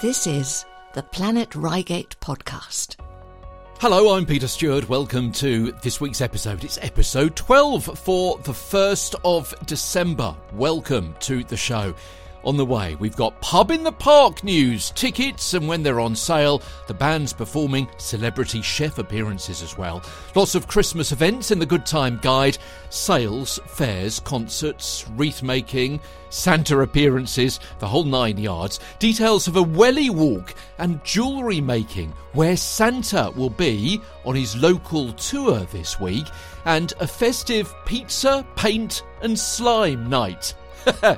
This is the Planet Reigate podcast. Hello, I'm Peter Stewart. Welcome to this week's episode. It's episode 12 for the 1st of December. Welcome to the show. On the way, we've got Pub in the Park news, tickets, and when they're on sale, the band's performing celebrity chef appearances as well. Lots of Christmas events in the Good Time Guide, sales, fairs, concerts, wreath-making, Santa appearances, the whole nine yards, details of a welly walk and jewellery making, where Santa will be on his local tour this week, and a festive pizza, paint and slime night.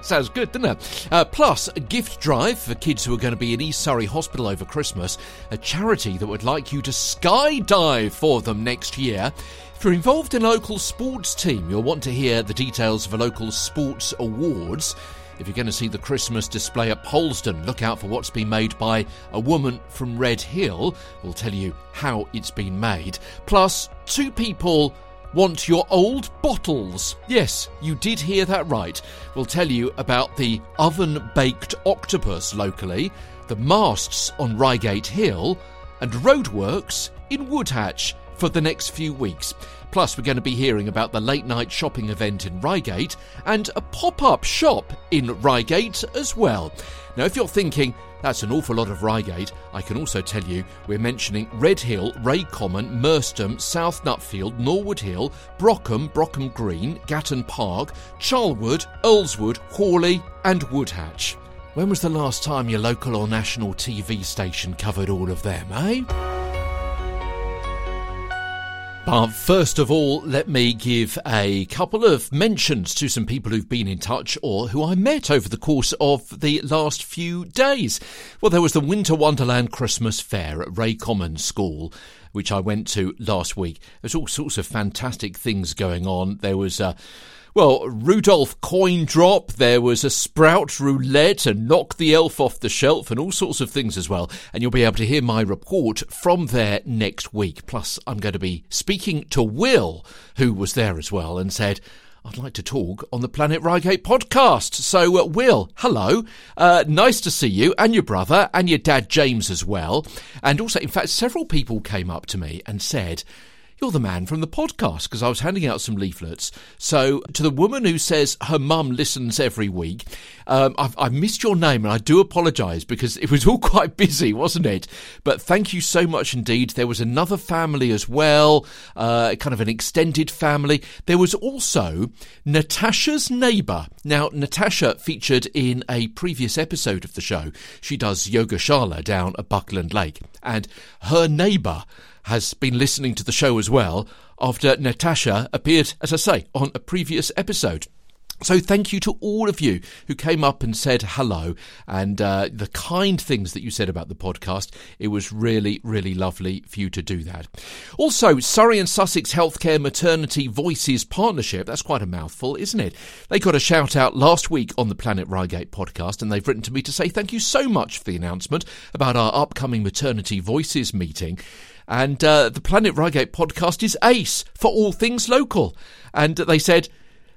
Sounds good, doesn't it? Plus, a gift drive for kids who are going to be in East Surrey Hospital over Christmas, a charity that would like you to skydive for them next year. If you're involved in a local sports team, you'll want to hear the details of a local sports awards. If you're going to see the Christmas display at Polesden, look out for what's been made by a woman from Red Hill. We'll tell you how it's been made. Plus, two people want your old bottles. Yes, you did hear that right. We'll tell you about the oven-baked octopus locally, the masts on Reigate Hill, and roadworks in Woodhatch for the next few weeks. Plus, we're going to be hearing about the late-night shopping event in Reigate and a pop-up shop in Reigate as well. Now, if you're thinking, that's an awful lot of Reigate, I can also tell you we're mentioning Red Hill, Ray Common, Merstham, South Nutfield, Norwood Hill, Brockham, Brockham Green, Gatton Park, Charlwood, Earlswood, Hawley and Woodhatch. When was the last time your local or national TV station covered all of them, eh? But first of all, let me give a couple of mentions to some people who've been in touch or who I met over the course of the last few days. Well, there was the Winter Wonderland Christmas Fair at Ray Common School, which I went to last week. There's all sorts of fantastic things going on. There was Rudolph coin drop, there was a sprout roulette and knock the elf off the shelf and all sorts of things as well. And you'll be able to hear my report from there next week. Plus, I'm going to be speaking to Will, who was there as well and said, I'd like to talk on the Planet Reigate podcast. So, Will, hello. Nice to see you and your brother and your dad, James, as well. And also, in fact, several people came up to me and said, you're the man from the podcast, because I was handing out some leaflets. So to the woman who says her mum listens every week, I've missed your name and I do apologise because it was all quite busy, wasn't it? But thank you so much indeed. There was another family as well, kind of an extended family. There was also Natasha's neighbour. Now, Natasha featured in a previous episode of the show. She does Yogashala down at Buckland Lake, and her neighbour has been listening to the show as well after Natasha appeared, as I say, on a previous episode. So thank you to all of you who came up and said hello and the kind things that you said about the podcast. It was really, really lovely for you to do that. Also, Surrey and Sussex Healthcare Maternity Voices Partnership. That's quite a mouthful, isn't it? They got a shout out last week on the Planet Reigate podcast, and they've written to me to say thank you so much for the announcement about our upcoming Maternity Voices meeting. And the Planet Reigate podcast is ace for all things local. And they said,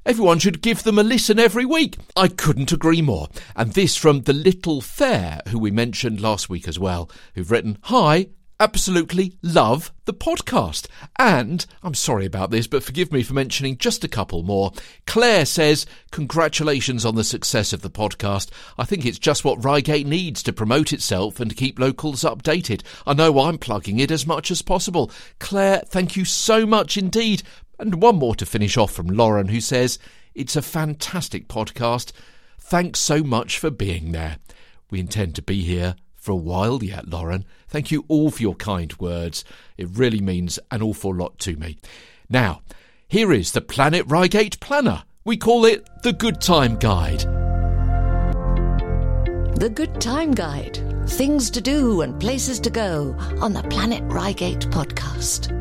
everyone should give them a listen every week. I couldn't agree more. And this from The Little Fair, who we mentioned last week as well, who've written, hi, absolutely love the podcast. And I'm sorry about this, but forgive me for mentioning just a couple more. Claire says, congratulations on the success of the podcast. I think it's just what Reigate needs to promote itself and to keep locals updated. I know I'm plugging it as much as possible. Claire, thank you so much indeed. And one more to finish off from Lauren, who says, it's a fantastic podcast. Thanks so much for being there. We intend to be here for a while yet, Lauren. Thank you all for your kind words. It really means an awful lot to me. Now, here is the Planet Reigate Planner. We call it the Good Time Guide. The Good Time Guide. Things to do and places to go on the Planet Reigate podcast.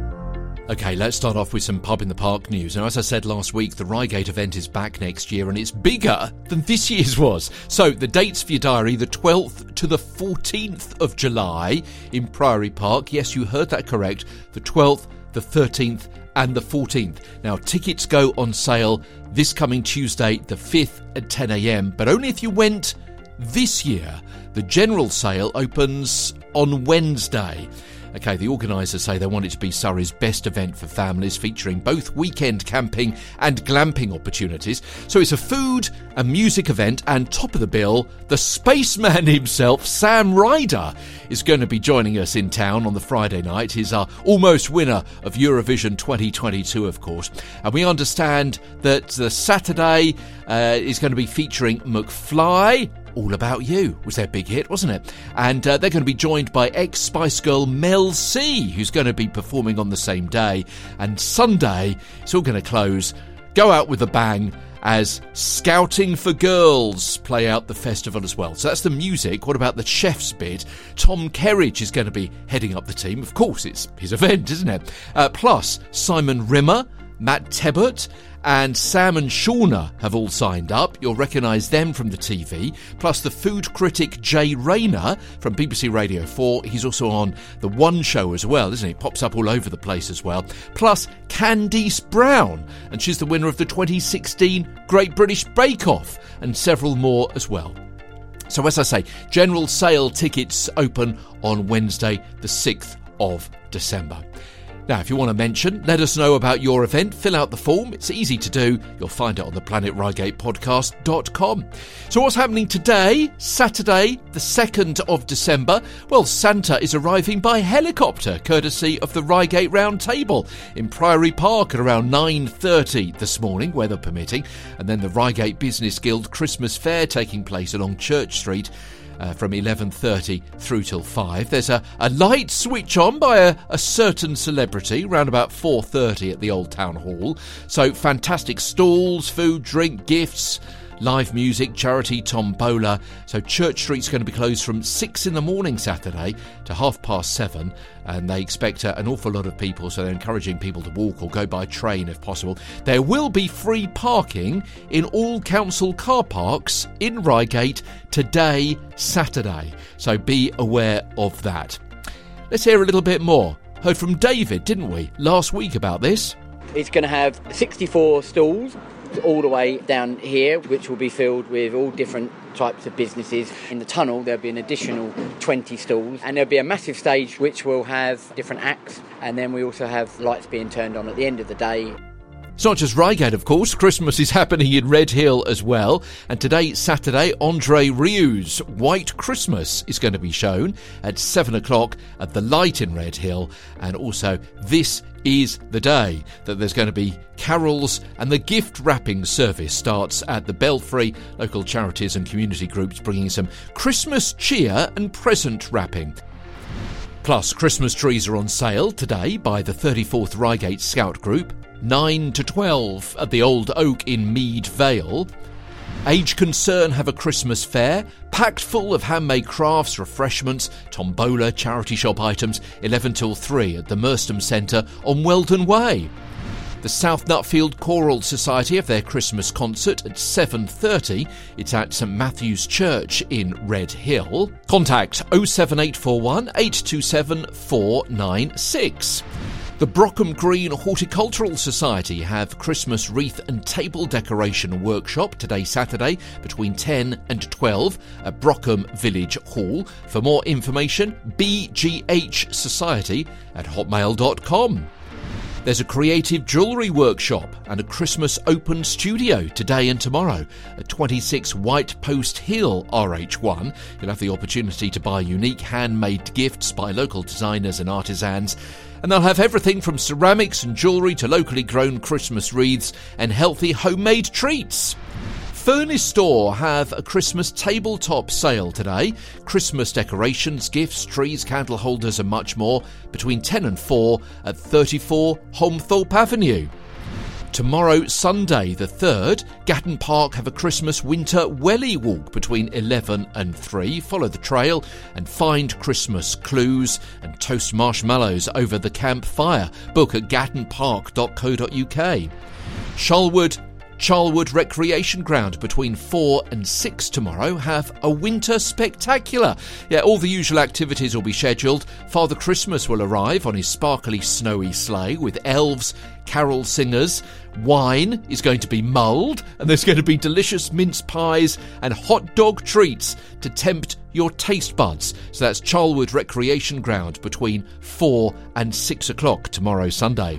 OK, let's start off with some Pub in the Park news. Now, as I said last week, the Reigate event is back next year and it's bigger than this year's was. So the dates for your diary, the 12th to the 14th of July in Priory Park. Yes, you heard that correct. The 12th, the 13th and the 14th. Now, tickets go on sale this coming Tuesday, the 5th at 10 a.m. But only if you went this year. The general sale opens on Wednesday. OK, the organisers say they want it to be Surrey's best event for families, featuring both weekend camping and glamping opportunities. So it's a food and music event, and top of the bill, the spaceman himself, Sam Ryder, is going to be joining us in town on the Friday night. He's our almost winner of Eurovision 2022, of course. And we understand that the Saturday is going to be featuring McFly. All About You was their big hit, wasn't it? And they're going to be joined by ex-Spice Girl Mel C, who's going to be performing on the same day. And Sunday, it's all going to close, go out with a bang, as Scouting for Girls play out the festival as well. So that's the music. What about the chef's bit? Tom Kerridge is going to be heading up the team. Of course, it's his event, isn't it? Plus, Simon Rimmer, Matt Tebbert and Sam and Shauna have all signed up. You'll recognise them from the TV. Plus the food critic Jay Rayner from BBC Radio 4. He's also on The One Show as well, isn't he? Pops up all over the place as well. Plus Candice Brown, and she's the winner of the 2016 Great British Bake Off, and several more as well. So as I say, general sale tickets open on Wednesday, the 6th of December. Now, if you want to mention, let us know about your event. Fill out the form. It's easy to do. You'll find it on the planetrygate podcast.com. So what's happening today, Saturday, the 2nd of December? Well, Santa is arriving by helicopter, courtesy of the Reigate Round Table in Priory Park at around 9:30 this morning, weather permitting. And then the Reigate Business Guild Christmas Fair taking place along Church Street from 11:30 through till 5. There's a light switch on by a certain celebrity round about 4:30 at the Old Town Hall. So fantastic stalls, food, drink, gifts, live music, charity tombola. So Church Street's going to be closed from 6 in the morning Saturday to 7:30, and they expect an awful lot of people, so they're encouraging people to walk or go by train if possible. There will be free parking in all council car parks in Reigate today, Saturday, so be aware of that. Let's hear a little bit more. Heard from David, didn't we, last week about this? It's going to have 64 stalls all the way down here, which will be filled with all different types of businesses. In the tunnel there'll be an additional 20 stalls, and there'll be a massive stage which will have different acts, and then we also have lights being turned on at the end of the day. It's not just Reigate, of course. Christmas is happening in Redhill as well. And today, Saturday, Andre Rieu's White Christmas is going to be shown at 7 o'clock at The Light in Redhill. And also, this is the day that there's going to be carols, and the gift wrapping service starts at the Belfry. Local charities and community groups bringing some Christmas cheer and present wrapping. Plus, Christmas trees are on sale today by the 34th Reigate Scout Group, 9 to 12 at the Old Oak in Mead Vale. Age Concern have a Christmas fair, packed full of handmade crafts, refreshments, tombola, charity shop items, 11 till 3 at the Merstham Centre on Weldon Way. The South Nutfield Choral Society have their Christmas concert at 7:30. It's at St Matthew's Church in Redhill. Contact 07841 827 496. The Brockham Green Horticultural Society have Christmas wreath and table decoration workshop today, Saturday, between 10 and 12 at Brockham Village Hall. For more information, bghsociety at hotmail.com. There's a creative jewellery workshop and a Christmas open studio today and tomorrow at 26 White Post Hill, RH1. You'll have the opportunity to buy unique handmade gifts by local designers and artisans. And they'll have everything from ceramics and jewellery to locally grown Christmas wreaths and healthy homemade treats. Furnace Store have a Christmas tabletop sale today. Christmas decorations, gifts, trees, candle holders and much more between 10 and 4 at 34 Homthorpe Avenue. Tomorrow, Sunday the 3rd, Gatton Park have a Christmas winter welly walk between 11 and 3. Follow the trail and find Christmas clues and toast marshmallows over the campfire. Book at gattonpark.co.uk. Shalwood Charlwood Recreation Ground between 4 and 6 tomorrow have a winter spectacular. Yeah, all the usual activities will be scheduled. Father Christmas will arrive on his sparkly snowy sleigh with elves, carol singers. Wine is going to be mulled, and there's going to be delicious mince pies and hot dog treats to tempt your taste buds. So that's Charlwood Recreation Ground between 4 and 6 o'clock tomorrow, Sunday.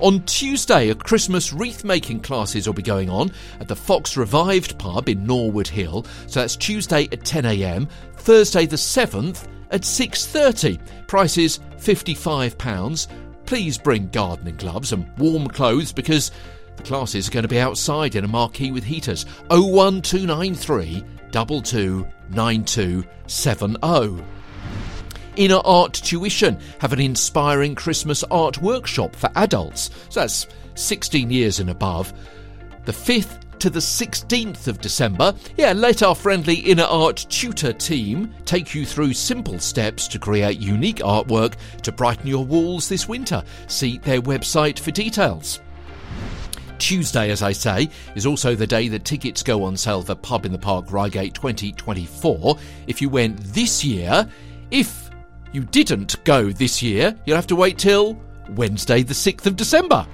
On Tuesday, a Christmas wreath-making classes will be going on at the Fox Revived pub in Norwood Hill. So that's Tuesday at 10 a.m, Thursday the 7th at 6:30. Prices £55. Please bring gardening gloves and warm clothes because the classes are going to be outside in a marquee with heaters. 01293 229270. Inner Art Tuition have an inspiring Christmas art workshop for adults. So that's 16 years and above. The 5th to the 16th of December. Yeah, let our friendly Inner Art Tutor team take you through simple steps to create unique artwork to brighten your walls this winter. See their website for details. Tuesday, as I say, is also the day that tickets go on sale for Pub in the Park Reigate 2024. If you went this year, if you didn't go this year, you'll have to wait till Wednesday the 6th of December,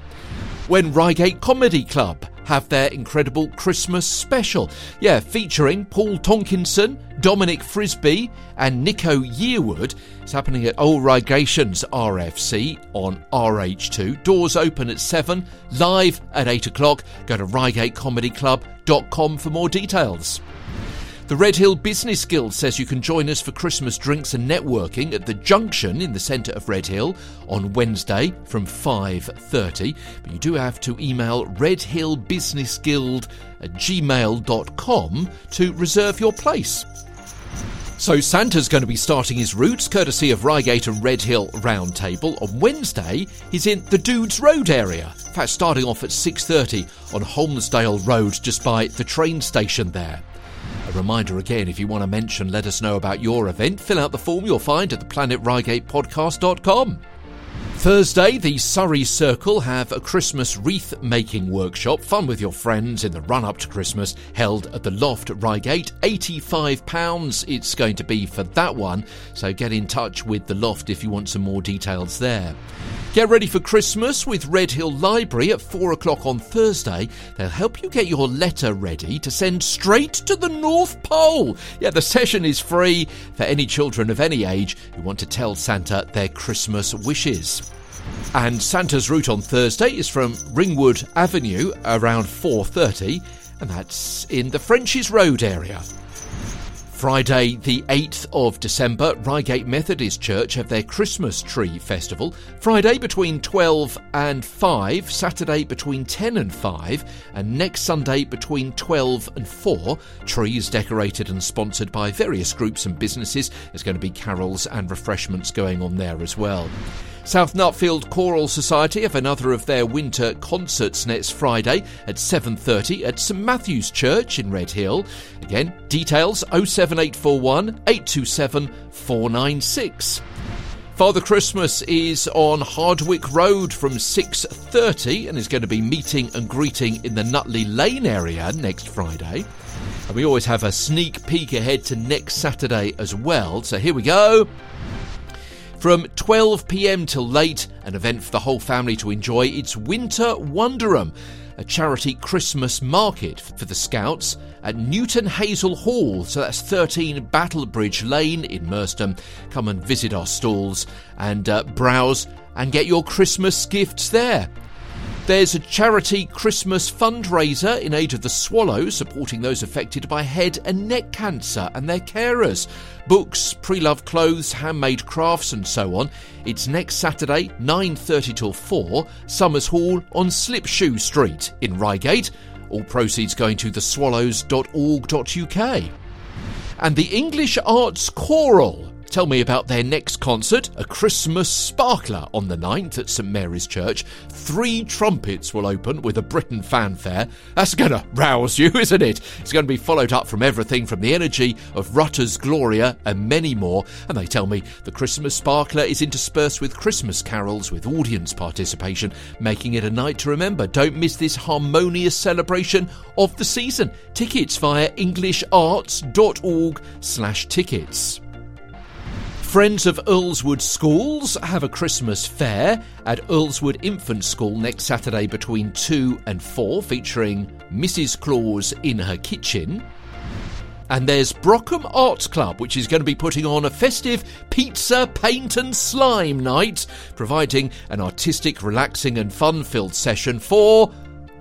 when Reigate Comedy Club have their incredible Christmas special. Yeah, featuring Paul Tonkinson, Dominic Frisby and Nico Yearwood. It's happening at Old Reigation's RFC on RH2. Doors open at 7, live at 8 o'clock. Go to ReigateComedyClub.com for more details. The Red Hill Business Guild says you can join us for Christmas drinks and networking at the Junction in the centre of Red Hill on Wednesday from 5:30. But you do have to email redhillbusinessguild@gmail.com to reserve your place. So Santa's going to be starting his routes, courtesy of Reigate and Red Hill Roundtable. On Wednesday, he's in the Dudes Road area. In fact, starting off at 6:30 on Holmesdale Road, just by the train station there. A reminder again, if you want to mention, let us know about your event. Fill out the form you'll find at theplanetreigatepodcast.com. Thursday, the Surrey Circle have a Christmas wreath-making workshop. Fun with your friends in the run-up to Christmas, held at the Loft at Reigate. £85 it's going to be for that one, so get in touch with the Loft if you want some more details there. Get ready for Christmas with Red Hill Library at 4 o'clock on Thursday. They'll help you get your letter ready to send straight to the North Pole. Yeah, the session is free for any children of any age who want to tell Santa their Christmas wishes. And Santa's route on Thursday is from Ringwood Avenue around 4:30, and that's in the French's Road area. Friday the 8th of December, Reigate Methodist Church have their Christmas Tree Festival. Friday between 12 and 5, Saturday between 10 and 5, and next Sunday between 12 and 4. Trees decorated and sponsored by various groups and businesses. There's going to be carols and refreshments going on there as well. South Nutfield Choral Society have another of their winter concerts next Friday at 7:30 at St Matthew's Church in Red Hill. Again, details 07841 827 496. Father Christmas is on Hardwick Road from 6:30 and is going to be meeting and greeting in the Nutley Lane area next Friday. And we always have a sneak peek ahead to next Saturday as well, so here we go. From 12 p.m. till late, an event for the whole family to enjoy. It's Winter Wonderum, a charity Christmas market for the Scouts at Newton Hazel Hall. So that's 13 Battlebridge Lane in Merstham. Come and visit our stalls and browse and get your Christmas gifts there. There's a charity Christmas fundraiser in aid of the Swallow, supporting those affected by head and neck cancer and their carers. Books, pre-loved clothes, handmade crafts and so on. It's next Saturday, 9:30 till 4, Summers Hall on Slipshoe Street in Reigate. All proceeds going to theswallows.org.uk. And the English Arts Choral tell me about their next concert, a Christmas sparkler on the 9th at St Mary's Church. 3 trumpets will open with a Britain fanfare. That's going to rouse you, isn't it? It's going to be followed up from everything from the energy of Rutter's Gloria and many more. And they tell me the Christmas sparkler is interspersed with Christmas carols with audience participation, making it a night to remember. Don't miss this harmonious celebration of the season. Tickets via englisharts.org/tickets. Friends of Earlswood Schools have a Christmas fair at Earlswood Infant School next Saturday between 2 and 4, featuring Mrs Claus in her kitchen. And there's Brockham Arts Club, which is going to be putting on a festive pizza, paint and slime night, providing an artistic, relaxing and fun-filled session for...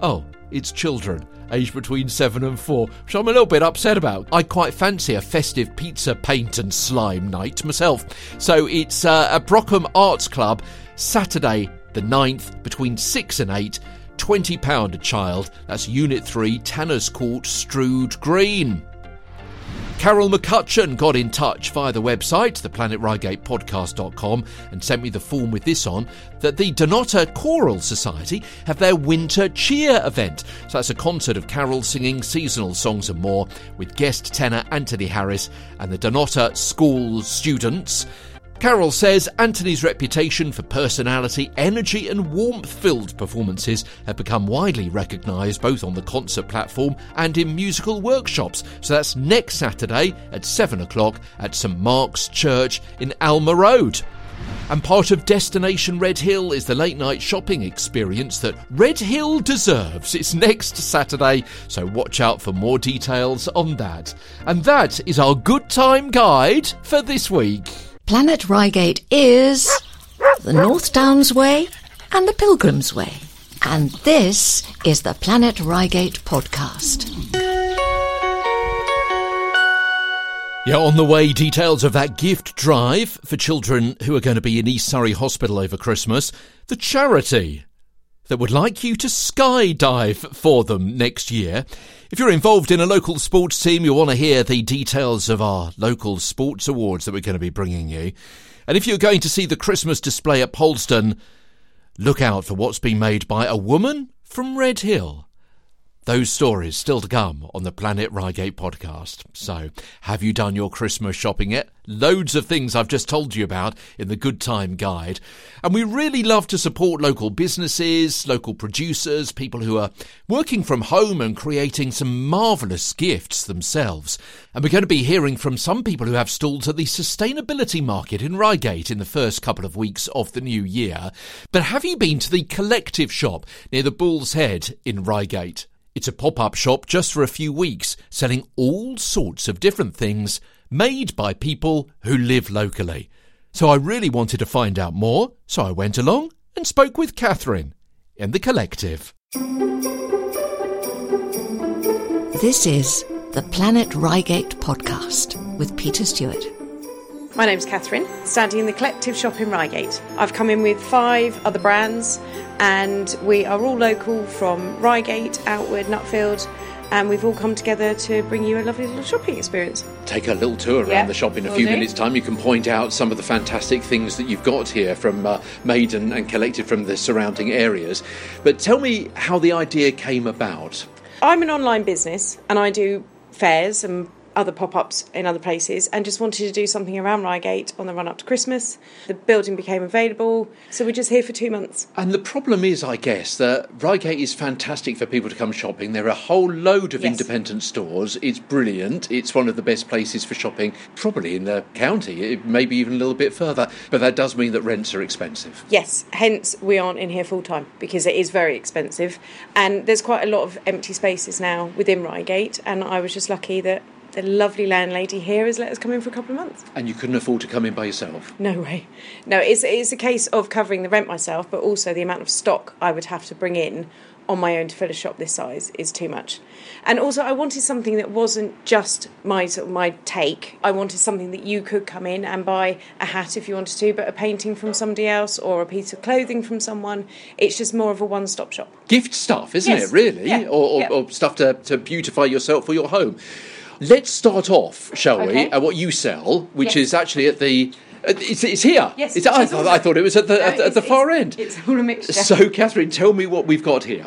oh, it's children aged between 7 and 4, which I'm a little bit upset about. I quite fancy a festive pizza, paint and slime night myself. So it's a Brockham Arts Club, Saturday the 9th, between 6 and 8, £20 a child. That's Unit 3, Tanners Court, Strood Green. Carol McCutcheon got in touch via the website, theplanetrygatepodcast.com, and sent me the form with this on, that the Donata Choral Society have their Winter Cheer event. So that's a concert of carols, singing, seasonal songs and more, with guest tenor Anthony Harris and the Donata School students. Carol says Anthony's reputation for personality, energy and warmth-filled performances have become widely recognised both on the concert platform and in musical workshops. So that's next Saturday at 7 o'clock at St Mark's Church in Alma Road. And part of Destination Red Hill is the late-night shopping experience that Red Hill deserves. It's next Saturday, so watch out for more details on that. And that is our Good Time Guide for this week. Planet Reigate is the North Downs Way and the Pilgrim's Way. And this is the Planet Reigate podcast. Yeah, on the way, details of that gift drive for children who are going to be in East Surrey Hospital over Christmas. The charity that would like you to skydive for them next year. If you're involved in a local sports team, you'll want to hear the details of our local sports awards that we're going to be bringing you. And if you're going to see the Christmas display at Poleston, look out for what's been made by a woman from Red Hill. Those stories still to come on the Planet Reigate podcast. So, have you done your Christmas shopping yet? Loads of things I've just told you about in the Good Time Guide. And we really love to support local businesses, local producers, people who are working from home and creating some marvellous gifts themselves. And we're going to be hearing from some people who have stalls at the Sustainability Market in Reigate in the first couple of weeks of the new year. But have you been to the Collective Shop near the Bull's Head in Reigate? It's a pop-up shop just for a few weeks, selling all sorts of different things made by people who live locally. So I really wanted to find out more, so I went along and spoke with Catherine in the Collective. This is the Planet Reigate podcast with Peter Stewart. My name's Catherine, standing in the Collective Shop in Reigate. I've come in with 5 other brands and we are all local from Reigate, Outward, Nutfield, and we've all come together to bring you a lovely little shopping experience. Take a little tour around the shop in a few minutes' time. You can point out some of the fantastic things that you've got here from made and collected from the surrounding areas. But tell me how the idea came about. I'm an online business and I do fairs and other pop-ups in other places, and just wanted to do something around Reigate on the run-up to Christmas. The building became available, so we're just here for 2 months. And the problem is, I guess, that Reigate is fantastic for people to come shopping. There are a whole load of independent stores. It's brilliant. It's one of the best places for shopping, probably in the county, maybe even a little bit further. But that does mean that rents are expensive. Yes, hence we aren't in here full-time, because it is very expensive. And there's quite a lot of empty spaces now within Reigate, and I was just lucky that the lovely landlady here has let us come in for a couple of months. And you couldn't afford to come in by yourself? No way. No, it's a case of covering the rent myself, but also the amount of stock I would have to bring in on my own to fill a shop this size is too much. And also I wanted something that wasn't just my take. I wanted something that you could come in and buy a hat if you wanted to, but a painting from somebody else or a piece of clothing from someone. It's just more of a one-stop shop. Gift stuff, isn't it, really? Yeah. Or stuff to beautify yourself or your home. Let's start off, shall we, at what you sell, which is actually at the... It's here. Yes, it's, I thought it was at the far end. It's all a mixture. So, Catherine, tell me what we've got here.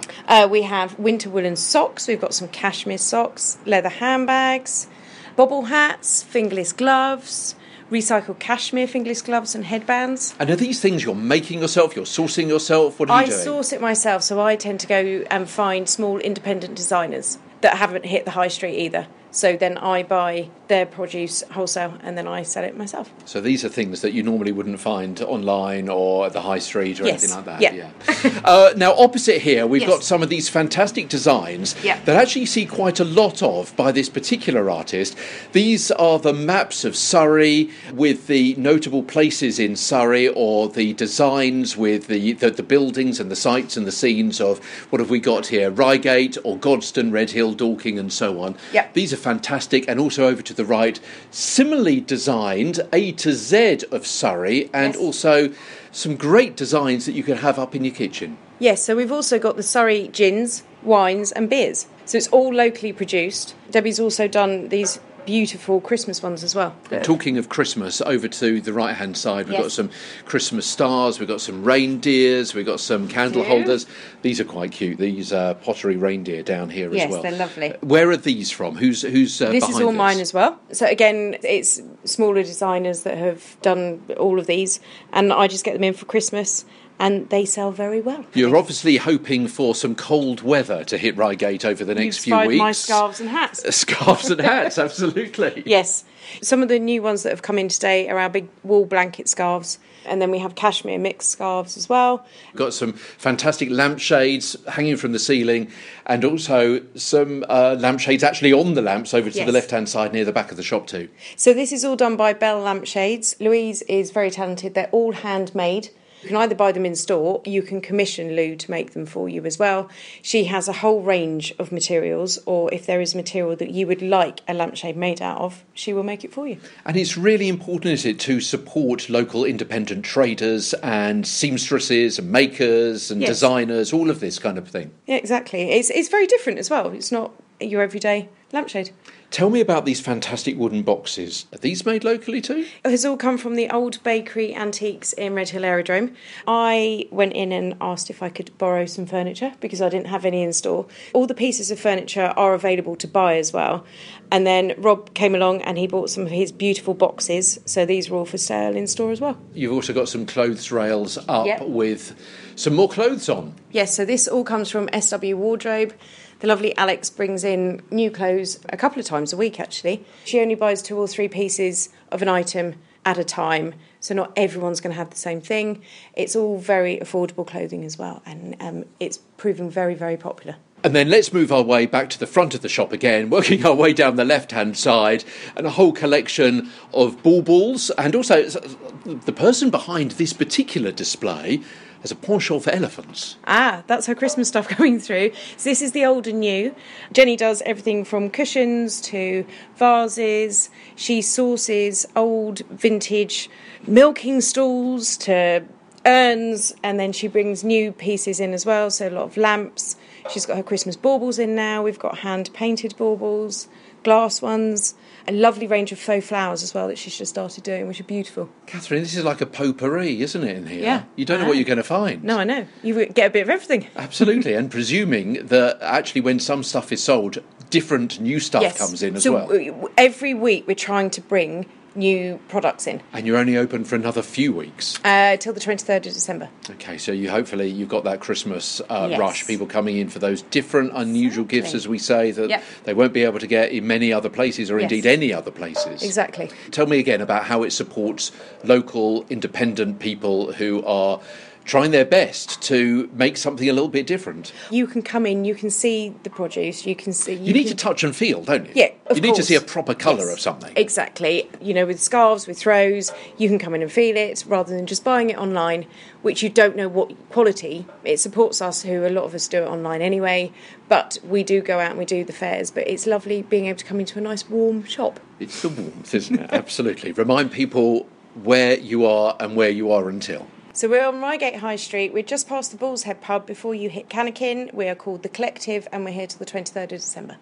We have winter woolen socks. We've got some cashmere socks, leather handbags, bobble hats, fingerless gloves, recycled cashmere fingerless gloves and headbands. And are these things you're making yourself? You're sourcing yourself? What are you doing? I source it myself, so I tend to go and find small independent designers that haven't hit the high street either. So then I buy their produce wholesale and then I sell it myself. So these are things that you normally wouldn't find online or at the high street or anything like that. Yeah. Now, opposite here, we've got some of these fantastic designs that actually see quite a lot of by this particular artist. These are the maps of Surrey with the notable places in Surrey, or the designs with the buildings and the sites and the scenes of, what have we got here, Reigate or Godstone, Redhill, Dorking and so on. Yep. These are fantastic, and also over to the right, similarly designed A to Z of Surrey, and also some great designs that you can have up in your kitchen. Yes, so we've also got the Surrey gins, wines and beers. So it's all locally produced. Debbie's also done these beautiful Christmas ones as well. And talking of Christmas, over to the right hand side we've got some Christmas stars, we've got some reindeers, we've got some candle holders. These are quite cute, these pottery reindeer down here as well. Yes, they're lovely. Where are these from? Who's this behind is all this? Mine as well. So again, it's smaller designers that have done all of these, and I just get them in for Christmas. And they sell very well. You're obviously hoping for some cold weather to hit Reigate over the next few weeks. My scarves and hats. Scarves and hats, absolutely. Yes. Some of the new ones that have come in today are our big wool blanket scarves. And then we have cashmere mixed scarves as well. We've got some fantastic lampshades hanging from the ceiling, and also some lampshades actually on the lamps over to the left-hand side near the back of the shop too. So this is all done by Bell Lampshades. Louise is very talented. They're all handmade. You can either buy them in store, you can commission Lou to make them for you as well. She has a whole range of materials, or if there is material that you would like a lampshade made out of, she will make it for you. And it's really important, isn't it, to support local independent traders and seamstresses and makers and designers, all of this kind of thing. Yeah, exactly. It's very different as well. It's not your everyday lampshade. Tell me about these fantastic wooden boxes. Are these made locally too? It has all come from the old bakery antiques in Redhill Aerodrome. I went in and asked if I could borrow some furniture because I didn't have any in store. All the pieces of furniture are available to buy as well. And then Rob came along and he bought some of his beautiful boxes. So these are all for sale in store as well. You've also got some clothes rails up with some more clothes on. Yes, so this all comes from SW Wardrobe. The lovely Alex brings in new clothes a couple of times a week, actually. She only buys 2 or 3 pieces of an item at a time, so not everyone's going to have the same thing. It's all very affordable clothing as well, and it's proven very, very popular. And then let's move our way back to the front of the shop again, working our way down the left-hand side, and a whole collection of baubles. And also, the person behind this particular display has a penchant for elephants. Ah, that's her Christmas stuff coming through. So this is the old and new. Jenny does everything from cushions to vases. She sources old vintage milking stools to urns, and then she brings new pieces in as well, so a lot of lamps. She's got her Christmas baubles in now. We've got hand-painted baubles, glass ones, a lovely range of faux flowers as well that she's just started doing, which are beautiful. Catherine, this is like a potpourri, isn't it, in here? Yeah. You don't know what you're going to find. No, I know. You get a bit of everything. Absolutely, and presuming that actually when some stuff is sold, different new stuff comes in as well. Every week we're trying to bring new products in. And you're only open for another few weeks? Till the 23rd of December. Okay, so you've got that Christmas rush, people coming in for those different unusual gifts, as we say, that they won't be able to get in many other places, or indeed any other places. Exactly. Tell me again about how it supports local independent people who are trying their best to make something a little bit different. You can come in, you can see the produce, you can see... You need to touch and feel, don't you? Yeah, of course. You need to see a proper colour of something. Exactly. You know, with scarves, with throws, you can come in and feel it, rather than just buying it online, which you don't know what quality. It supports us, who a lot of us do it online anyway, but we do go out and we do the fairs, but it's lovely being able to come into a nice warm shop. It's the warmth, isn't it? Absolutely. Remind people where you are and where you are until... So we're on Reigate High Street. We're just past the Bull's Head pub before you hit Cannakin. We are called The Collective, and we're here till the 23rd of December.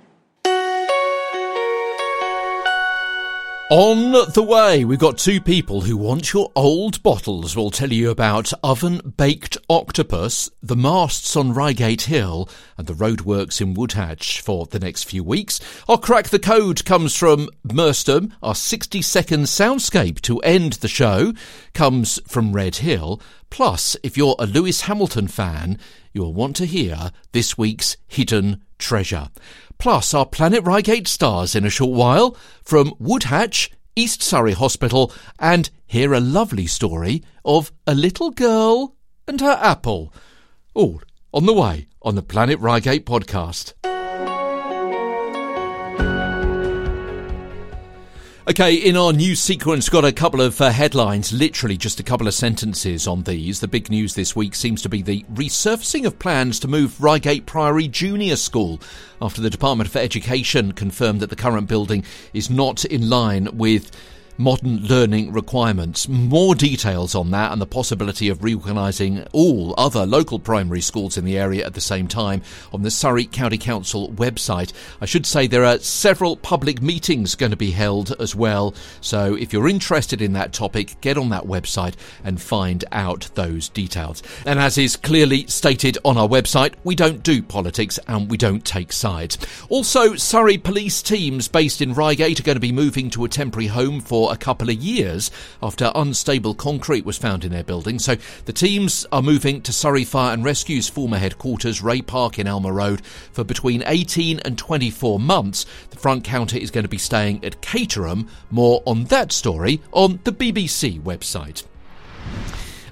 On the way, we've got two people who want your old bottles. We'll tell you about oven-baked octopus, the masts on Reigate Hill and the roadworks in Woodhatch for the next few weeks. Our Crack the Code comes from Merstham. Our 60-second soundscape to end the show comes from Red Hill. Plus, if you're a Lewis Hamilton fan, you'll want to hear this week's Hidden Treasure. Plus, our Planet Reigate stars in a short while from Woodhatch, East Surrey Hospital, and hear a lovely story of a little girl and her apple. All on the way on the Planet Reigate podcast. OK, in our news sequence, got a couple of headlines, literally just a couple of sentences on these. The big news this week seems to be the resurfacing of plans to move Reigate Priory Junior School after the Department for Education confirmed that the current building is not in line with modern learning requirements. More details on that and the possibility of reorganising all other local primary schools in the area at the same time on the Surrey County Council website. I should say there are several public meetings going to be held as well, so if you're interested in that topic, get on that website and find out those details. And as is clearly stated on our website, we don't do politics and we don't take sides. Also, Surrey police teams based in Reigate are going to be moving to a temporary home for a couple of years after unstable concrete was found in their building. So the teams are moving to Surrey Fire and Rescue's former headquarters, Ray Park in Alma Road, for between 18 and 24 months. The front counter is going to be staying at Caterham. More on that story on the BBC website.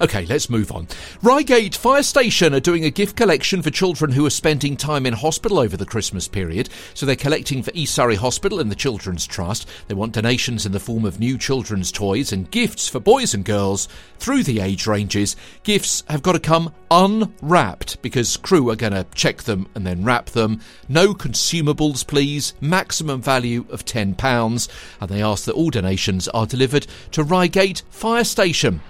OK, let's move on. Reigate Fire Station are doing a gift collection for children who are spending time in hospital over the Christmas period. So they're collecting for East Surrey Hospital and the Children's Trust. They want donations in the form of new children's toys and gifts for boys and girls through the age ranges. Gifts have got to come unwrapped because crew are going to check them and then wrap them. No consumables, please. Maximum value of £10. And they ask that all donations are delivered to Reigate Fire Station.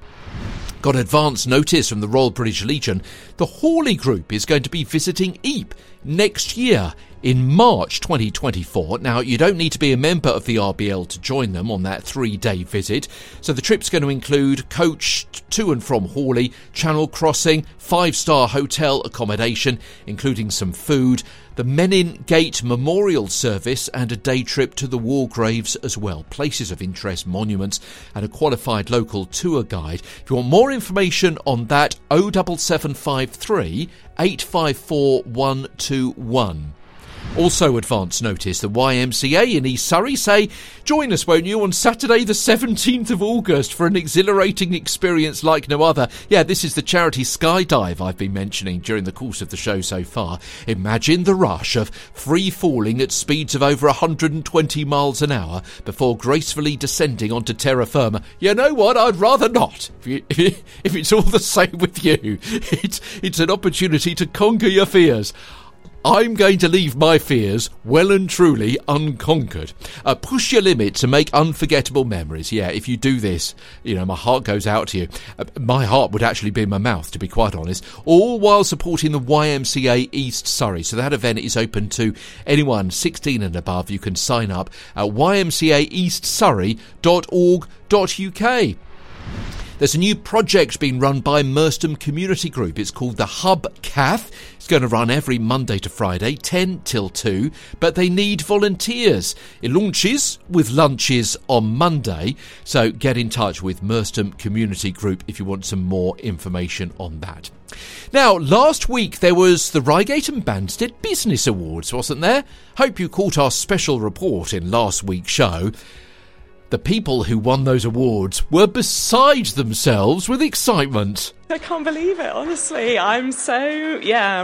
Got advance notice from the Royal British Legion. The Hawley Group is going to be visiting Ypres next year in March 2024. Now, you don't need to be a member of the RBL to join them on that 3-day visit. So the trip's going to include coach to and from Hawley, Channel Crossing, 5-star hotel accommodation, including some food, the Menin Gate Memorial Service and a day trip to the war graves as well. Places of interest, monuments and a qualified local tour guide. If you want more information on that, 07753 854 121. Also advance notice, the YMCA in East Surrey say, join us, won't you, on Saturday the 17th of August for an exhilarating experience like no other. Yeah, this is the charity skydive I've been mentioning during the course of the show so far. Imagine the rush of free falling at speeds of over 120 miles an hour before gracefully descending onto terra firma. You know what, I'd rather not, if it's all the same with you. It's an opportunity to conquer your fears. I'm going to leave my fears well and truly unconquered. Push your limit to make unforgettable memories. Yeah, if you do this, you know, my heart goes out to you. My heart would actually be in my mouth, to be quite honest, all while supporting the YMCA East Surrey. So that event is open to anyone 16 and above. You can sign up at ymcaeastsurrey.org.uk. There's a new project being run by Merstham Community Group. It's called the Hub Cafe. It's going to run every Monday to Friday, 10 till 2, but they need volunteers. It launches with lunches on Monday, so get in touch with Merstham Community Group if you want some more information on that. Now, last week there was the Reigate and Banstead Business Awards, wasn't there? Hope you caught our special report in last week's show. The people who won those awards were beside themselves with excitement. I can't believe it, honestly. I'm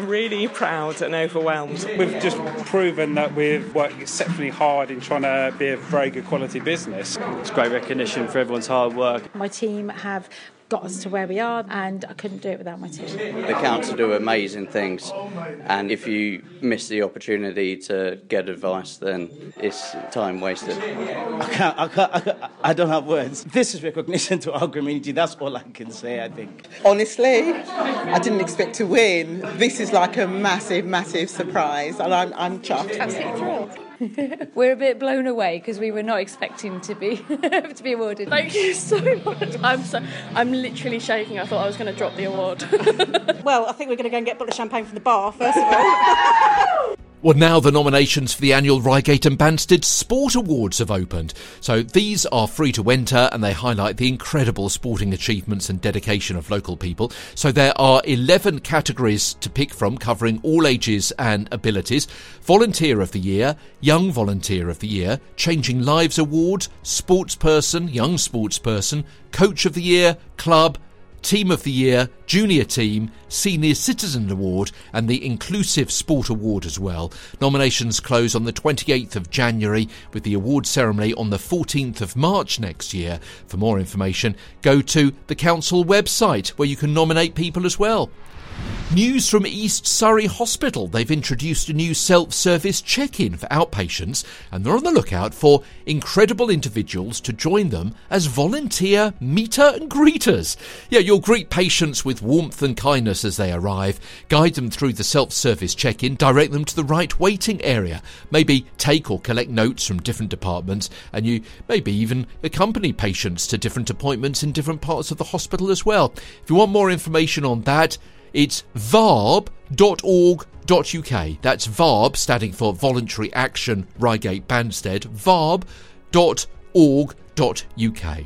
really proud and overwhelmed. We've just proven that we've worked exceptionally hard in trying to be a very good quality business. It's great recognition for everyone's hard work. My team have got us to where we are, and I couldn't do it without my team. The council do amazing things, and if you miss the opportunity to get advice, then it's time wasted. I don't have words. This is recognition to our community. That's all I can say, I think. Honestly, I didn't expect to win. This is like a massive, massive surprise, and I'm chuffed. Absolutely thrilled. We're a bit blown away because we were not expecting to be to be awarded. Thank you so much. I'm literally shaking. I thought I was going to drop the award. Well, I think we're going to go and get a bottle of champagne from the bar first of all. Well, now the nominations for the annual Reigate and Banstead Sport Awards have opened. So these are free to enter and they highlight the incredible sporting achievements and dedication of local people. So there are 11 categories to pick from, covering all ages and abilities. Volunteer of the Year, Young Volunteer of the Year, Changing Lives Award, Sportsperson, Young Sportsperson, Coach of the Year, Club, Team of the Year, Junior Team, Senior Citizen Award and the Inclusive Sport Award as well. Nominations close on the 28th of January with the award ceremony on the 14th of March next year. For more information, go to the council website where you can nominate people as well. News from East Surrey Hospital. They've introduced a new self-service check-in for outpatients and they're on the lookout for incredible individuals to join them as volunteer meter and greeters. Yeah, you'll greet patients with warmth and kindness as they arrive, guide them through the self-service check-in, direct them to the right waiting area, maybe take or collect notes from different departments, and you maybe even accompany patients to different appointments in different parts of the hospital as well. If you want more information on that, it's varb.org.uk. That's VARB, standing for Voluntary Action Reigate Banstead, varb.org.uk.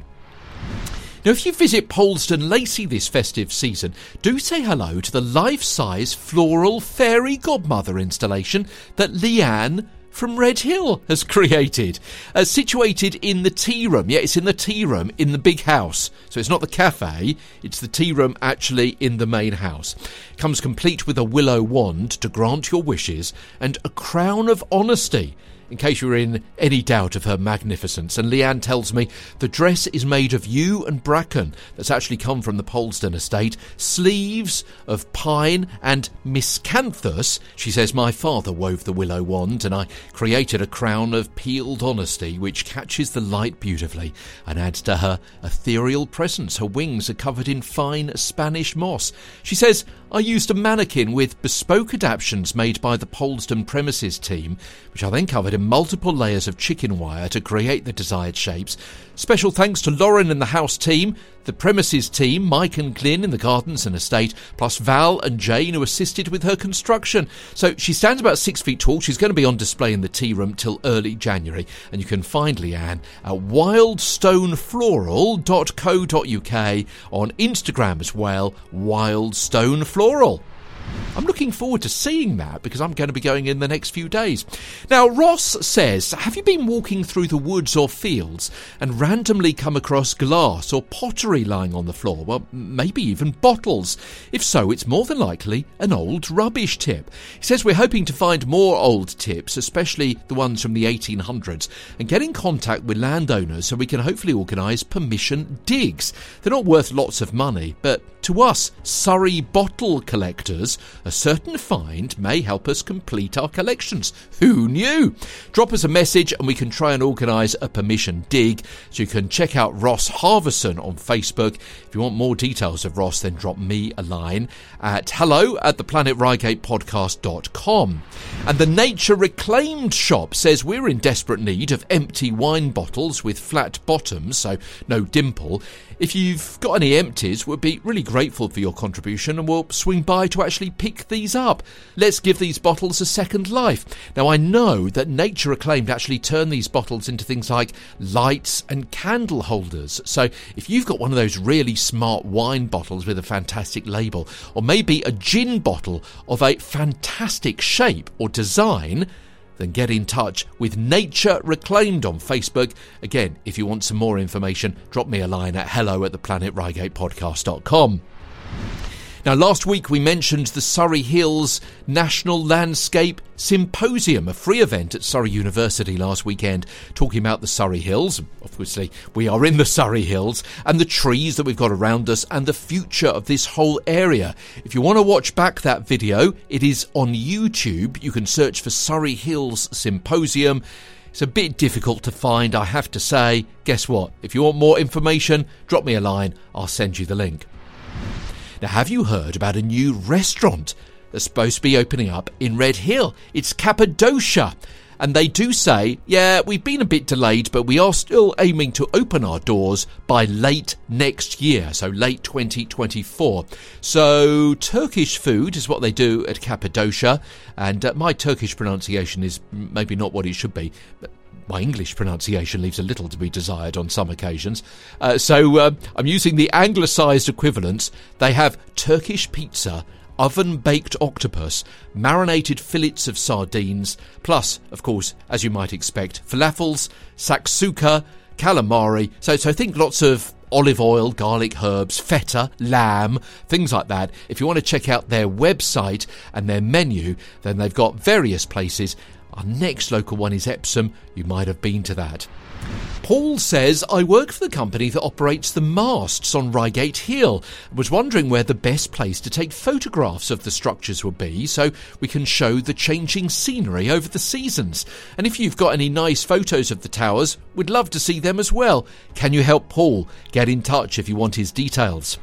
Now, if you visit Polesden Lacey this festive season, do say hello to the life-size floral fairy godmother installation that Leanne from Red Hill has created, situated in the tea room. Yeah, it's in the tea room in the big house. So it's not the cafe, it's the tea room actually in the main house. Comes complete with a willow wand to grant your wishes and a crown of honesty, in case you're in any doubt of her magnificence. And Leanne tells me the dress is made of yew and bracken that's actually come from the Polesden estate, sleeves of pine and miscanthus. She says, my father wove the willow wand and I created a crown of peeled honesty which catches the light beautifully and adds to her ethereal presence. Her wings are covered in fine Spanish moss. She says, I used a mannequin with bespoke adaptions made by the Polesden premises team, which I then covered in multiple layers of chicken wire to create the desired shapes. Special thanks to Lauren and the house team, the premises team, Mike and Glyn in the gardens and estate, plus Val and Jane who assisted with her construction. So she stands about 6 feet tall. She's going to be on display in the tea room till early January. And you can find Leanne at wildstonefloral.co.uk, on Instagram as well, wildstonefloral. I'm looking forward to seeing that because I'm going to be going in the next few days. Now, Ross says, have you been walking through the woods or fields and randomly come across glass or pottery lying on the floor? Well, maybe even bottles. If so, it's more than likely an old rubbish tip. He says, we're hoping to find more old tips, especially the ones from the 1800s, and get in contact with landowners so we can hopefully organise permission digs. They're not worth lots of money, but to us Surrey bottle collectors, a certain find may help us complete our collections. Who knew? Drop us a message and we can try and organise a permission dig. So you can check out Ross Harverson on Facebook. If you want more details of Ross, then drop me a line at hello@theplanetreigatepodcast.com. And the Nature Reclaimed shop says we're in desperate need of empty wine bottles with flat bottoms, so no dimple. If you've got any empties, we'd be really grateful for your contribution and we'll swing by to actually pick these up. Let's give these bottles a second life. Now, I know that Nature Reclaimed actually turn these bottles into things like lights and candle holders. So if you've got one of those really smart wine bottles with a fantastic label, or maybe a gin bottle of a fantastic shape or design, then get in touch with Nature Reclaimed on Facebook. Again, if you want some more information, drop me a line at hello@theplanetreigatepodcast.com. Now, last week we mentioned the Surrey Hills National Landscape Symposium, a free event at Surrey University last weekend, talking about the Surrey Hills. Obviously, we are in the Surrey Hills and the trees that we've got around us and the future of this whole area. If you want to watch back that video, it is on YouTube. You can search for Surrey Hills Symposium. It's a bit difficult to find, I have to say. Guess what? If you want more information, drop me a line. I'll send you the link. Now, have you heard about a new restaurant that's supposed to be opening up in Red Hill? It's Cappadocia. and they do say, yeah, we've been a bit delayed, but we are still aiming to open our doors by late next year, so late 2024. So Turkish food is what they do at Cappadocia, and my Turkish pronunciation is maybe not what it should be. My English pronunciation leaves a little to be desired on some occasions. So I'm using the anglicised equivalents. They have Turkish pizza, oven-baked octopus, marinated fillets of sardines, plus, of course, as you might expect, falafels, saksuka, calamari. So think lots of olive oil, garlic, herbs, feta, lamb, things like that. If you want to check out their website and their menu, then they've got various places. Our next local one is Epsom. You might have been to that. Paul says, I work for the company that operates the masts on Reigate Hill. I was wondering where the best place to take photographs of the structures would be so we can show the changing scenery over the seasons. And if you've got any nice photos of the towers, we'd love to see them as well. Can you help Paul? Get in touch if you want his details.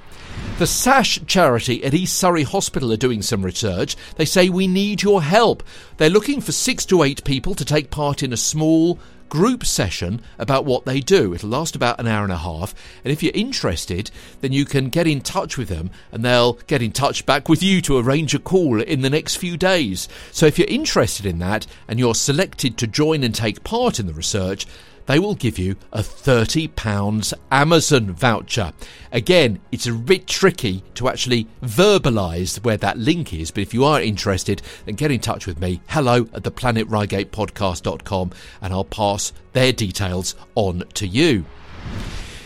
The SASH charity at East Surrey Hospital are doing some research. They say we need your help. They're looking for 6 to 8 people to take part in a small group session about what they do. It'll last about an hour and a half. And if you're interested, then you can get in touch with them and they'll get in touch back with you to arrange a call in the next few days. So if you're interested in that and you're selected to join and take part in the research, they will give you a £30 Amazon voucher. Again, it's a bit tricky to actually verbalise where that link is, but if you are interested, then get in touch with me, hello@theplanetreigatepodcast.com, and I'll pass their details on to you.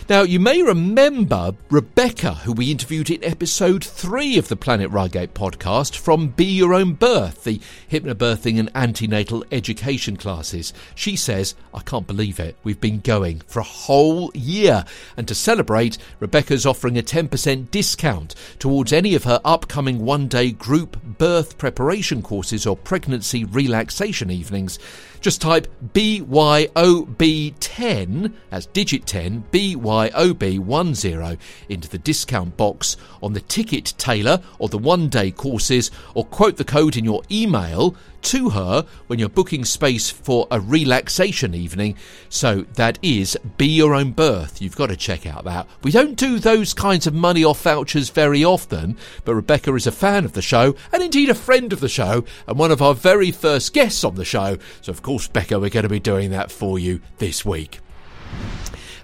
Now, you may remember Rebecca, who we interviewed in episode 3 of the Planet Reigate podcast from Be Your Own Birth, the hypnobirthing and antenatal education classes. She says, I can't believe it. We've been going for a whole year. And to celebrate, Rebecca's offering a 10% discount towards any of her upcoming one-day group birth preparation courses or pregnancy relaxation evenings. Just type BYOB10, that's digit 10, BYOB10 into the discount box on the ticket tailor or the one-day courses, or quote the code in your email to her when you're booking space for a relaxation evening. So that is Be Your Own Birth. You've got to check out that. We don't do those kinds of money off vouchers very often, but Rebecca is a fan of the show and indeed a friend of the show and one of our very first guests on the show. So of course, Becca, we're going to be doing that for you this week.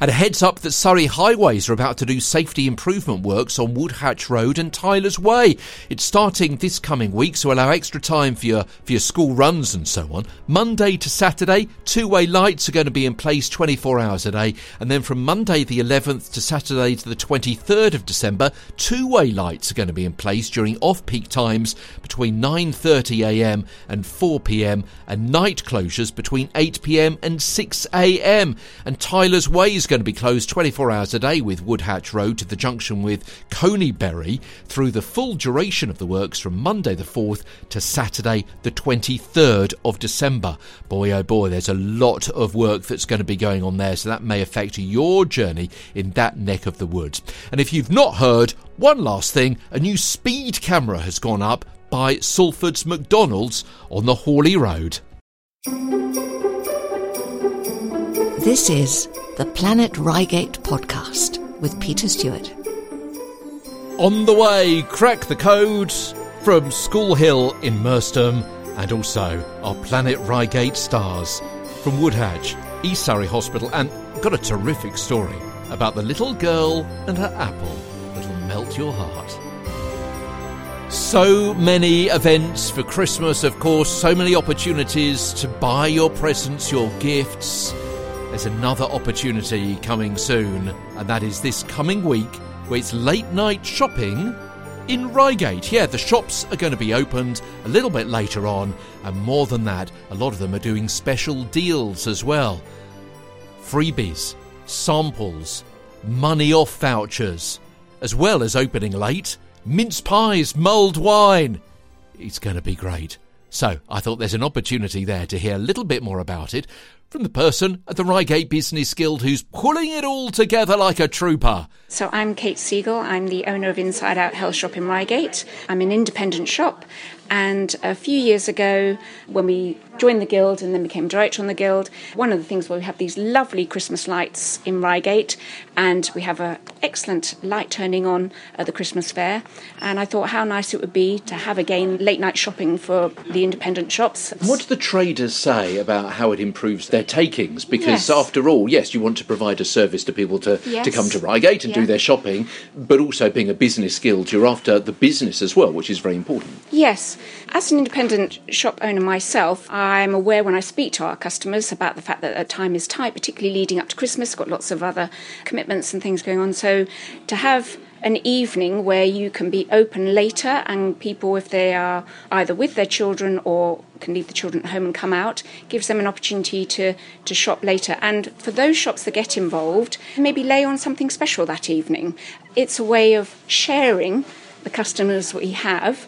And a heads up that Surrey Highways are about to do safety improvement works on Woodhatch Road and Tyler's Way. It's starting this coming week, so allow extra time for your school runs and so on. Monday to Saturday, two-way lights are going to be in place 24 hours a day. And then from Monday the 11th to Saturday to the 23rd of December, two-way lights are going to be in place during off-peak times between 9:30am and 4pm, and night closures between 8pm and 6am. And Tyler's Way is going to be closed 24 hours a day with Woodhatch Road to the junction with Coneybury through the full duration of the works from Monday the 4th to Saturday the 23rd of December. Boy, oh boy, there's a lot of work that's going to be going on there, so that may affect your journey in that neck of the woods. And if you've not heard, one last thing, a new speed camera has gone up by Salford's McDonald's on the Hawley Road. This is the Planet Reigate podcast with Peter Stewart. On the way, crack the code from School Hill in Merstham, and also our Planet Reigate stars from Woodhatch, East Surrey Hospital, and got a terrific story about the little girl and her apple that'll melt your heart. So many events for Christmas, of course, so many opportunities to buy your presents, your gifts. There's another opportunity coming soon, and that is this coming week, where it's late night shopping in Reigate. Yeah, the shops are going to be opened a little bit later on, and more than that, a lot of them are doing special deals as well. Freebies, samples, money off vouchers, as well as opening late, mince pies, mulled wine. It's going to be great. So I thought there's an opportunity there to hear a little bit more about it. from the person at the Reigate Business Guild who's pulling it all together like a trooper. So I'm Kate Siegel. I'm the owner of Inside Out Health Shop in Reigate. I'm an independent shop, and a few years ago when we joined the Guild and then became director on the Guild, one of the things where we have these lovely Christmas lights in Reigate, and we have an excellent light turning on at the Christmas fair, and I thought how nice it would be to have again late night shopping for the independent shops. What do the traders say about how it improves their takings? Because after all, yes, you want to provide a service to people to come to Reigate and do their shopping, but also being a business Guild, you're after the business as well, which is very important. Yes. As an independent shop owner myself, I'm aware when I speak to our customers about the fact that time is tight, particularly leading up to Christmas, got lots of other commitments and things going on. So to have an evening where you can be open later, and people, if they are either with their children or can leave the children at home and come out, gives them an opportunity to shop later. And for those shops that get involved, maybe lay on something special that evening. It's a way of sharing the customers we have,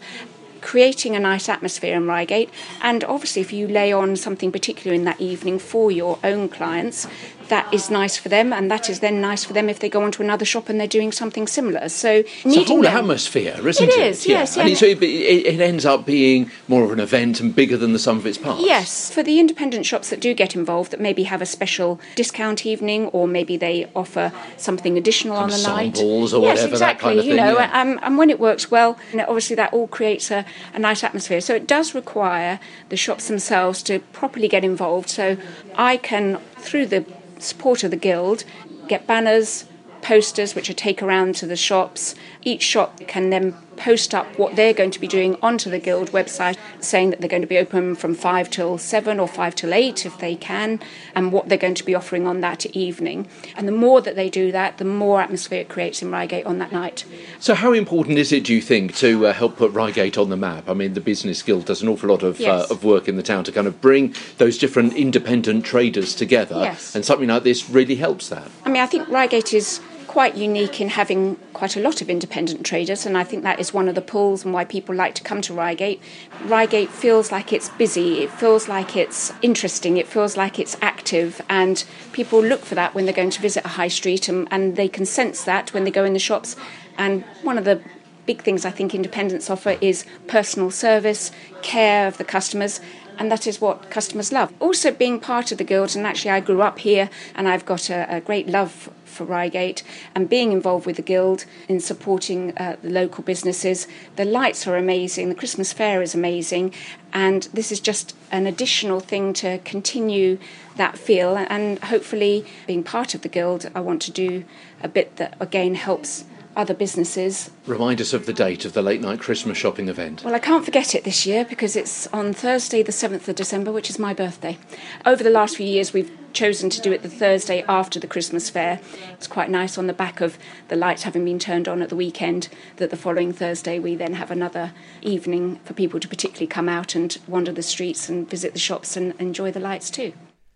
creating a nice atmosphere in Reigate, and obviously if you lay on something particular in that evening for your own clients, that is nice for them, and that is then nice for them if they go on to another shop and they're doing something similar. So it's a whole atmosphere, isn't it? It is, yes. And so it ends up being more of an event and bigger than the sum of its parts. Yes, for the independent shops that do get involved, that maybe have a special discount evening, or maybe they offer something additional on the night. Samples or whatever, that kind of thing. And when it works well, and obviously that all creates a nice atmosphere. So it does require the shops themselves to properly get involved. So I can, through the support of the Guild, get banners, posters which I take around to the shops. Each shop can then post up what they're going to be doing onto the Guild website, saying that they're going to be open from 5 till 7 or 5 till 8 if they can, and what they're going to be offering on that evening. And the more that they do that, the more atmosphere it creates in Reigate on that night. So how important is it, do you think, to help put Reigate on the map? I mean, the Business Guild does an awful lot of work in the town to kind of bring those different independent traders together, and something like this really helps that. I mean, I think Reigate is quite unique in having quite a lot of independent traders, and I think that is one of the pulls and why people like to come to Reigate. Reigate feels like it's busy, it feels like it's interesting, it feels like it's active, and people look for that when they're going to visit a high street, and they can sense that when they go in the shops. And one of the big things I think independents offer is personal service, care of the customers, and that is what customers love. Also being part of the Guild, and actually I grew up here and I've got a great love for Reigate, and being involved with the Guild in supporting the local businesses. The lights are amazing, the Christmas fair is amazing, and this is just an additional thing to continue that feel, and hopefully being part of the Guild I want to do a bit that again helps other businesses. Remind us of the date of the late night Christmas shopping event. Well, I can't forget it this year because it's on Thursday the 7th of December, which is my birthday. Over the last few years we've chosen to do it the Thursday after the Christmas fair. It's quite nice, on the back of the lights having been turned on at the weekend, that the following Thursday we then have another evening for people to particularly come out and wander the streets and visit the shops and enjoy the lights too.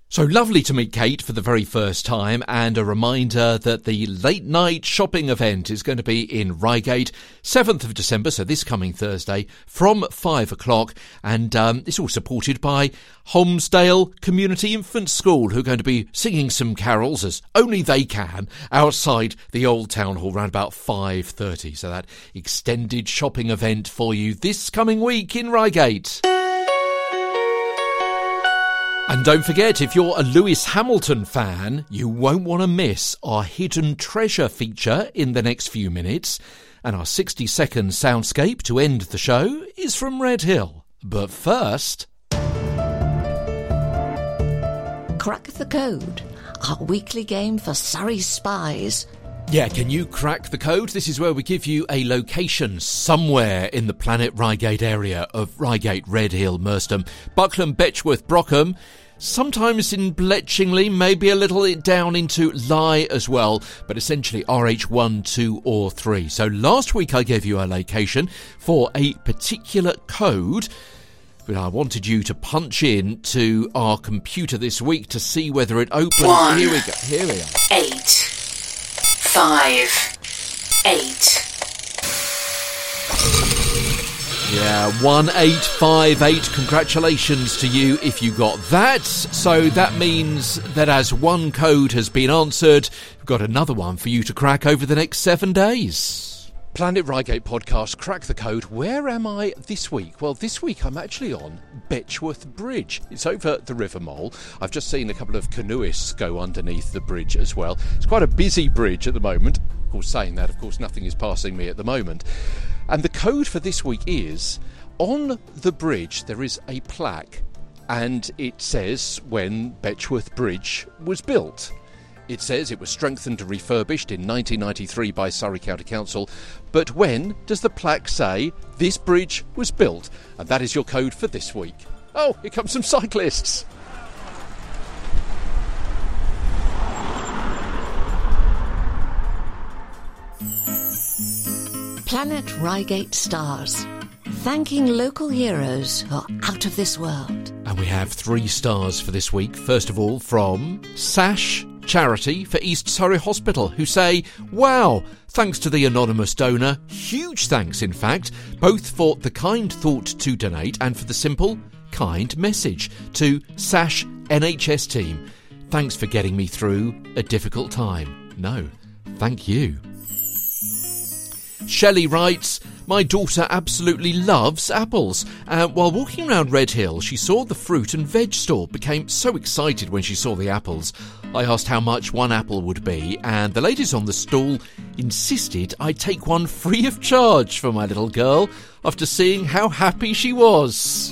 So lovely to meet Kate for the very first time, and a reminder that the late night shopping event is going to be in Reigate, 7th of December, so this coming Thursday, from 5 o'clock, and it's all supported by Holmesdale Community Infant School, who are going to be singing some carols, as only they can, outside the Old Town Hall around about 5:30. So that extended shopping event for you this coming week in Reigate. And don't forget, if you're a Lewis Hamilton fan, you won't want to miss our Hidden Treasure feature in the next few minutes. And our 60-second soundscape to end the show is from Red Hill. But first... Crack the Code, our weekly game for Surrey spies. Yeah, can you crack the code? This is where we give you a location somewhere in the Planet Reigate area of Reigate, Red Hill, Merstham, Buckland, Betchworth, Brockham, sometimes in Bletchingly, maybe a little down into Lye as well, but essentially RH1, 2 or 3. So last week I gave you a location for a particular code, but I wanted you to punch in to our computer this week to see whether it opened. One, Here we are. 8 5 8 Yeah, 1858. Congratulations to you if you got that. So that means that as one code has been answered, we've got another one for you to crack over the next 7 days. Planet Reigate podcast, Crack the Code. Where am I this week? Well, this week I'm actually on Betchworth Bridge. It's over the River Mole. I've just seen a couple of canoeists go underneath the bridge as well. It's quite a busy bridge at the moment. Of course, saying that, of course, nothing is passing me at the moment. And the code for this week is, on the bridge there is a plaque and it says when Betchworth Bridge was built. It says it was strengthened and refurbished in 1993 by Surrey County Council. But when does the plaque say this bridge was built? And that is your code for this week. Oh, here comes some cyclists. Planet Reigate Stars, thanking local heroes who are out of this world. And we have 3 stars for this week. First of all, from Sash Charity for East Surrey Hospital, who say, wow, thanks to the anonymous donor, huge thanks in fact, both for the kind thought to donate and for the simple, kind message to Sash NHS team. Thanks for getting me through a difficult time. No, thank you. Shelley writes, my daughter absolutely loves apples. While walking around Red Hill, she saw the fruit and veg store, became so excited when she saw the apples. I asked how much one apple would be, and the ladies on the stall insisted I take one free of charge for my little girl after seeing how happy she was.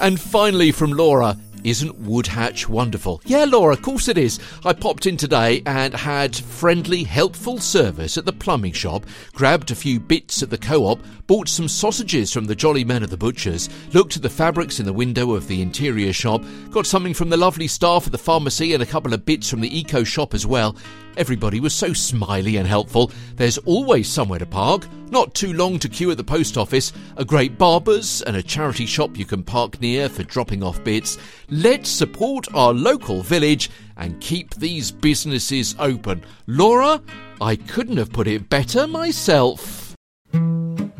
And finally from Laura, isn't Woodhatch wonderful? Yeah, Laura, of course it is. I popped in today and had friendly, helpful service at the plumbing shop, grabbed a few bits at the co-op, bought some sausages from the Jolly Men of the Butchers, looked at the fabrics in the window of the interior shop, got something from the lovely staff at the pharmacy and a couple of bits from the eco shop as well. Everybody was so smiley and helpful. There's always somewhere to park, not too long to queue at the post office, a great barber's and a charity shop you can park near for dropping off bits. Let's support our local village and keep these businesses open. Laura, I couldn't have put it better myself.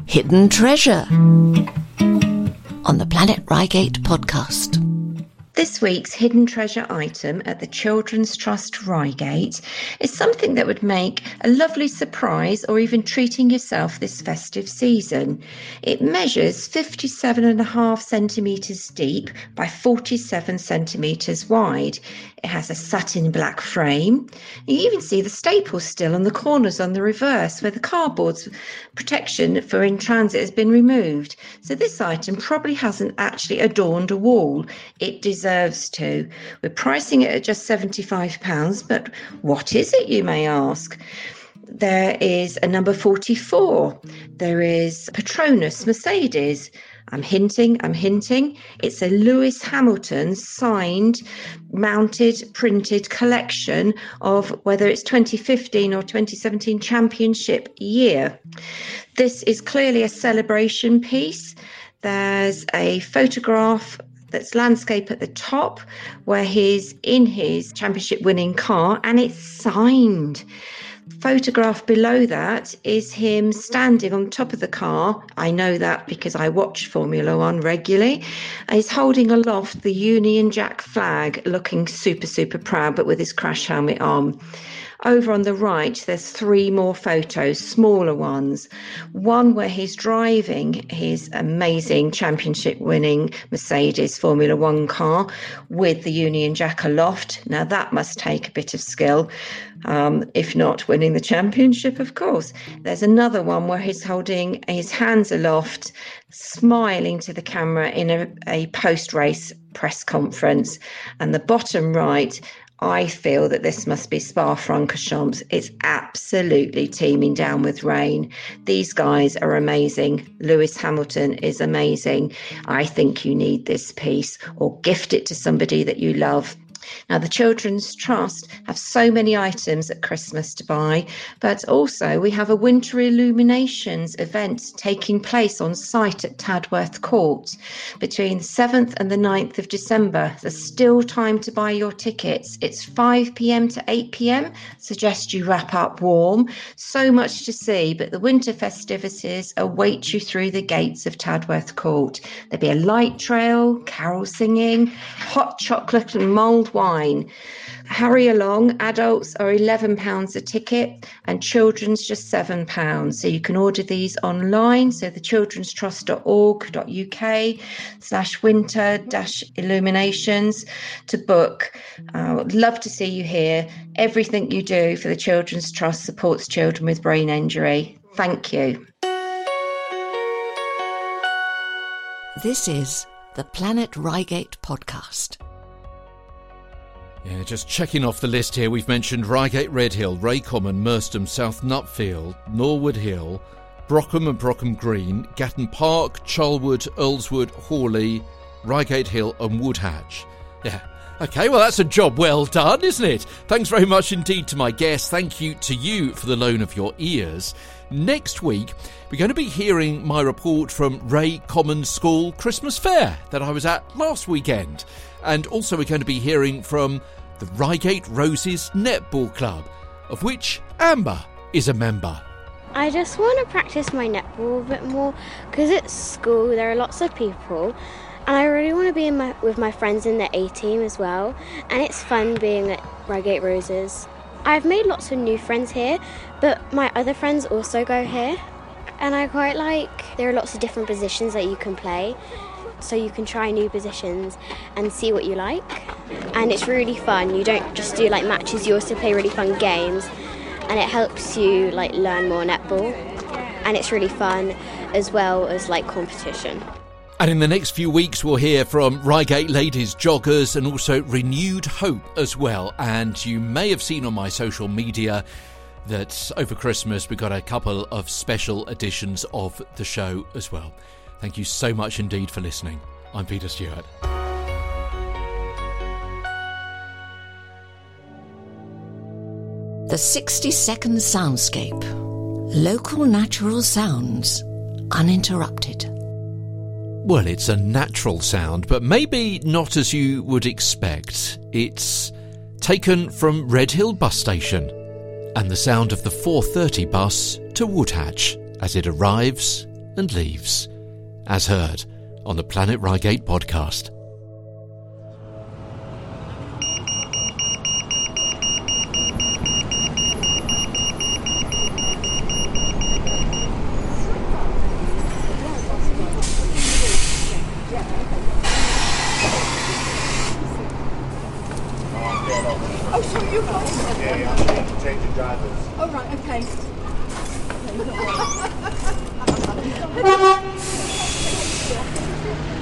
Hidden Treasure on the Planet Reigate podcast. This week's hidden treasure item at the Children's Trust Reigate is something that would make a lovely surprise or even treating yourself this festive season. It measures 57.5 centimetres deep by 47 centimetres wide. It has a satin black frame. You even see the staples still on the corners on the reverse where the cardboard's protection for in transit has been removed. So this item probably hasn't actually adorned a wall. It deserves to. We're pricing it at just £75, but what is it, you may ask? There is a number 44. There is Patronus Mercedes. I'm hinting. It's a Lewis Hamilton signed, mounted, printed collection of whether it's 2015 or 2017 championship year. This is clearly a celebration piece. There's a photograph that's landscape at the top where he's in his championship winning car and it's signed. Photograph below that is him standing on top of the car. I know that because I watch Formula One regularly. He's holding aloft the Union Jack flag, looking super, super proud, but with his crash helmet on. Over on the right, there's 3 more photos, smaller ones. One where he's driving his amazing championship-winning Mercedes Formula One car with the Union Jack aloft. Now, that must take a bit of skill, if not winning the championship, of course. There's another one where he's holding his hands aloft, smiling to the camera in a post-race press conference. And the bottom right, I feel that this must be Spa-Francorchamps. It's absolutely teeming down with rain. These guys are amazing. Lewis Hamilton is amazing. I think you need this piece or gift it to somebody that you love. Now, the Children's Trust have so many items at Christmas to buy, but also we have a winter illuminations event taking place on site at Tadworth Court between the 7th and the 9th of December. There's still time to buy your tickets. It's 5 p.m. to 8 p.m. Suggest you wrap up warm. So much to see, but the winter festivities await you through the gates of Tadworth Court. There'll be a light trail, carol singing, hot chocolate and mulled wine. Hurry along. Adults are £11 a ticket and children's just £7. So you can order these online. So the childrenstrust.org.uk/winter-illuminations to book. I'd love to see you here. Everything you do for the Children's Trust supports children with brain injury. Thank you. This is the Planet Reigate podcast. Yeah, just checking off the list here. We've mentioned Reigate, Redhill, Ray Common, Merstham, South Nutfield, Norwood Hill, Brockham and Brockham Green, Gatton Park, Charlwood, Earlswood, Hawley, Reigate Hill and Woodhatch. Yeah, OK, well, that's a job well done, isn't it? Thanks very much indeed to my guests. Thank you to you for the loan of your ears. Next week, we're going to be hearing my report from Ray Common School Christmas Fair that I was at last weekend. And also we're going to be hearing from the Reigate Roses Netball Club, of which Amber is a member. I just want to practice my netball a bit more because at school there are lots of people and I really want to be with my friends in the A-team as well, and it's fun being at Reigate Roses. I've made lots of new friends here, but my other friends also go here, and I quite like there are lots of different positions that you can play. So you can try new positions and see what you like, and it's really fun. You don't just do like matches, you also play really fun games, and it helps you like learn more netball, and it's really fun as well as like competition. And in the next few weeks we'll hear from Reigate Ladies Joggers and also Renewed Hope as well. And you may have seen on my social media that over Christmas we got a couple of special editions of the show as well. Thank you so much indeed for listening. I'm Peter Stewart. The 60-second soundscape. Local natural sounds, uninterrupted. Well, it's a natural sound, but maybe not as you would expect. It's taken from Redhill bus station and the sound of the 4:30 bus to Woodhatch as it arrives and leaves. As heard on the Planet Reigate podcast. Oh, so you got it? Yeah, change the drivers. Oh, right, okay. Thank you.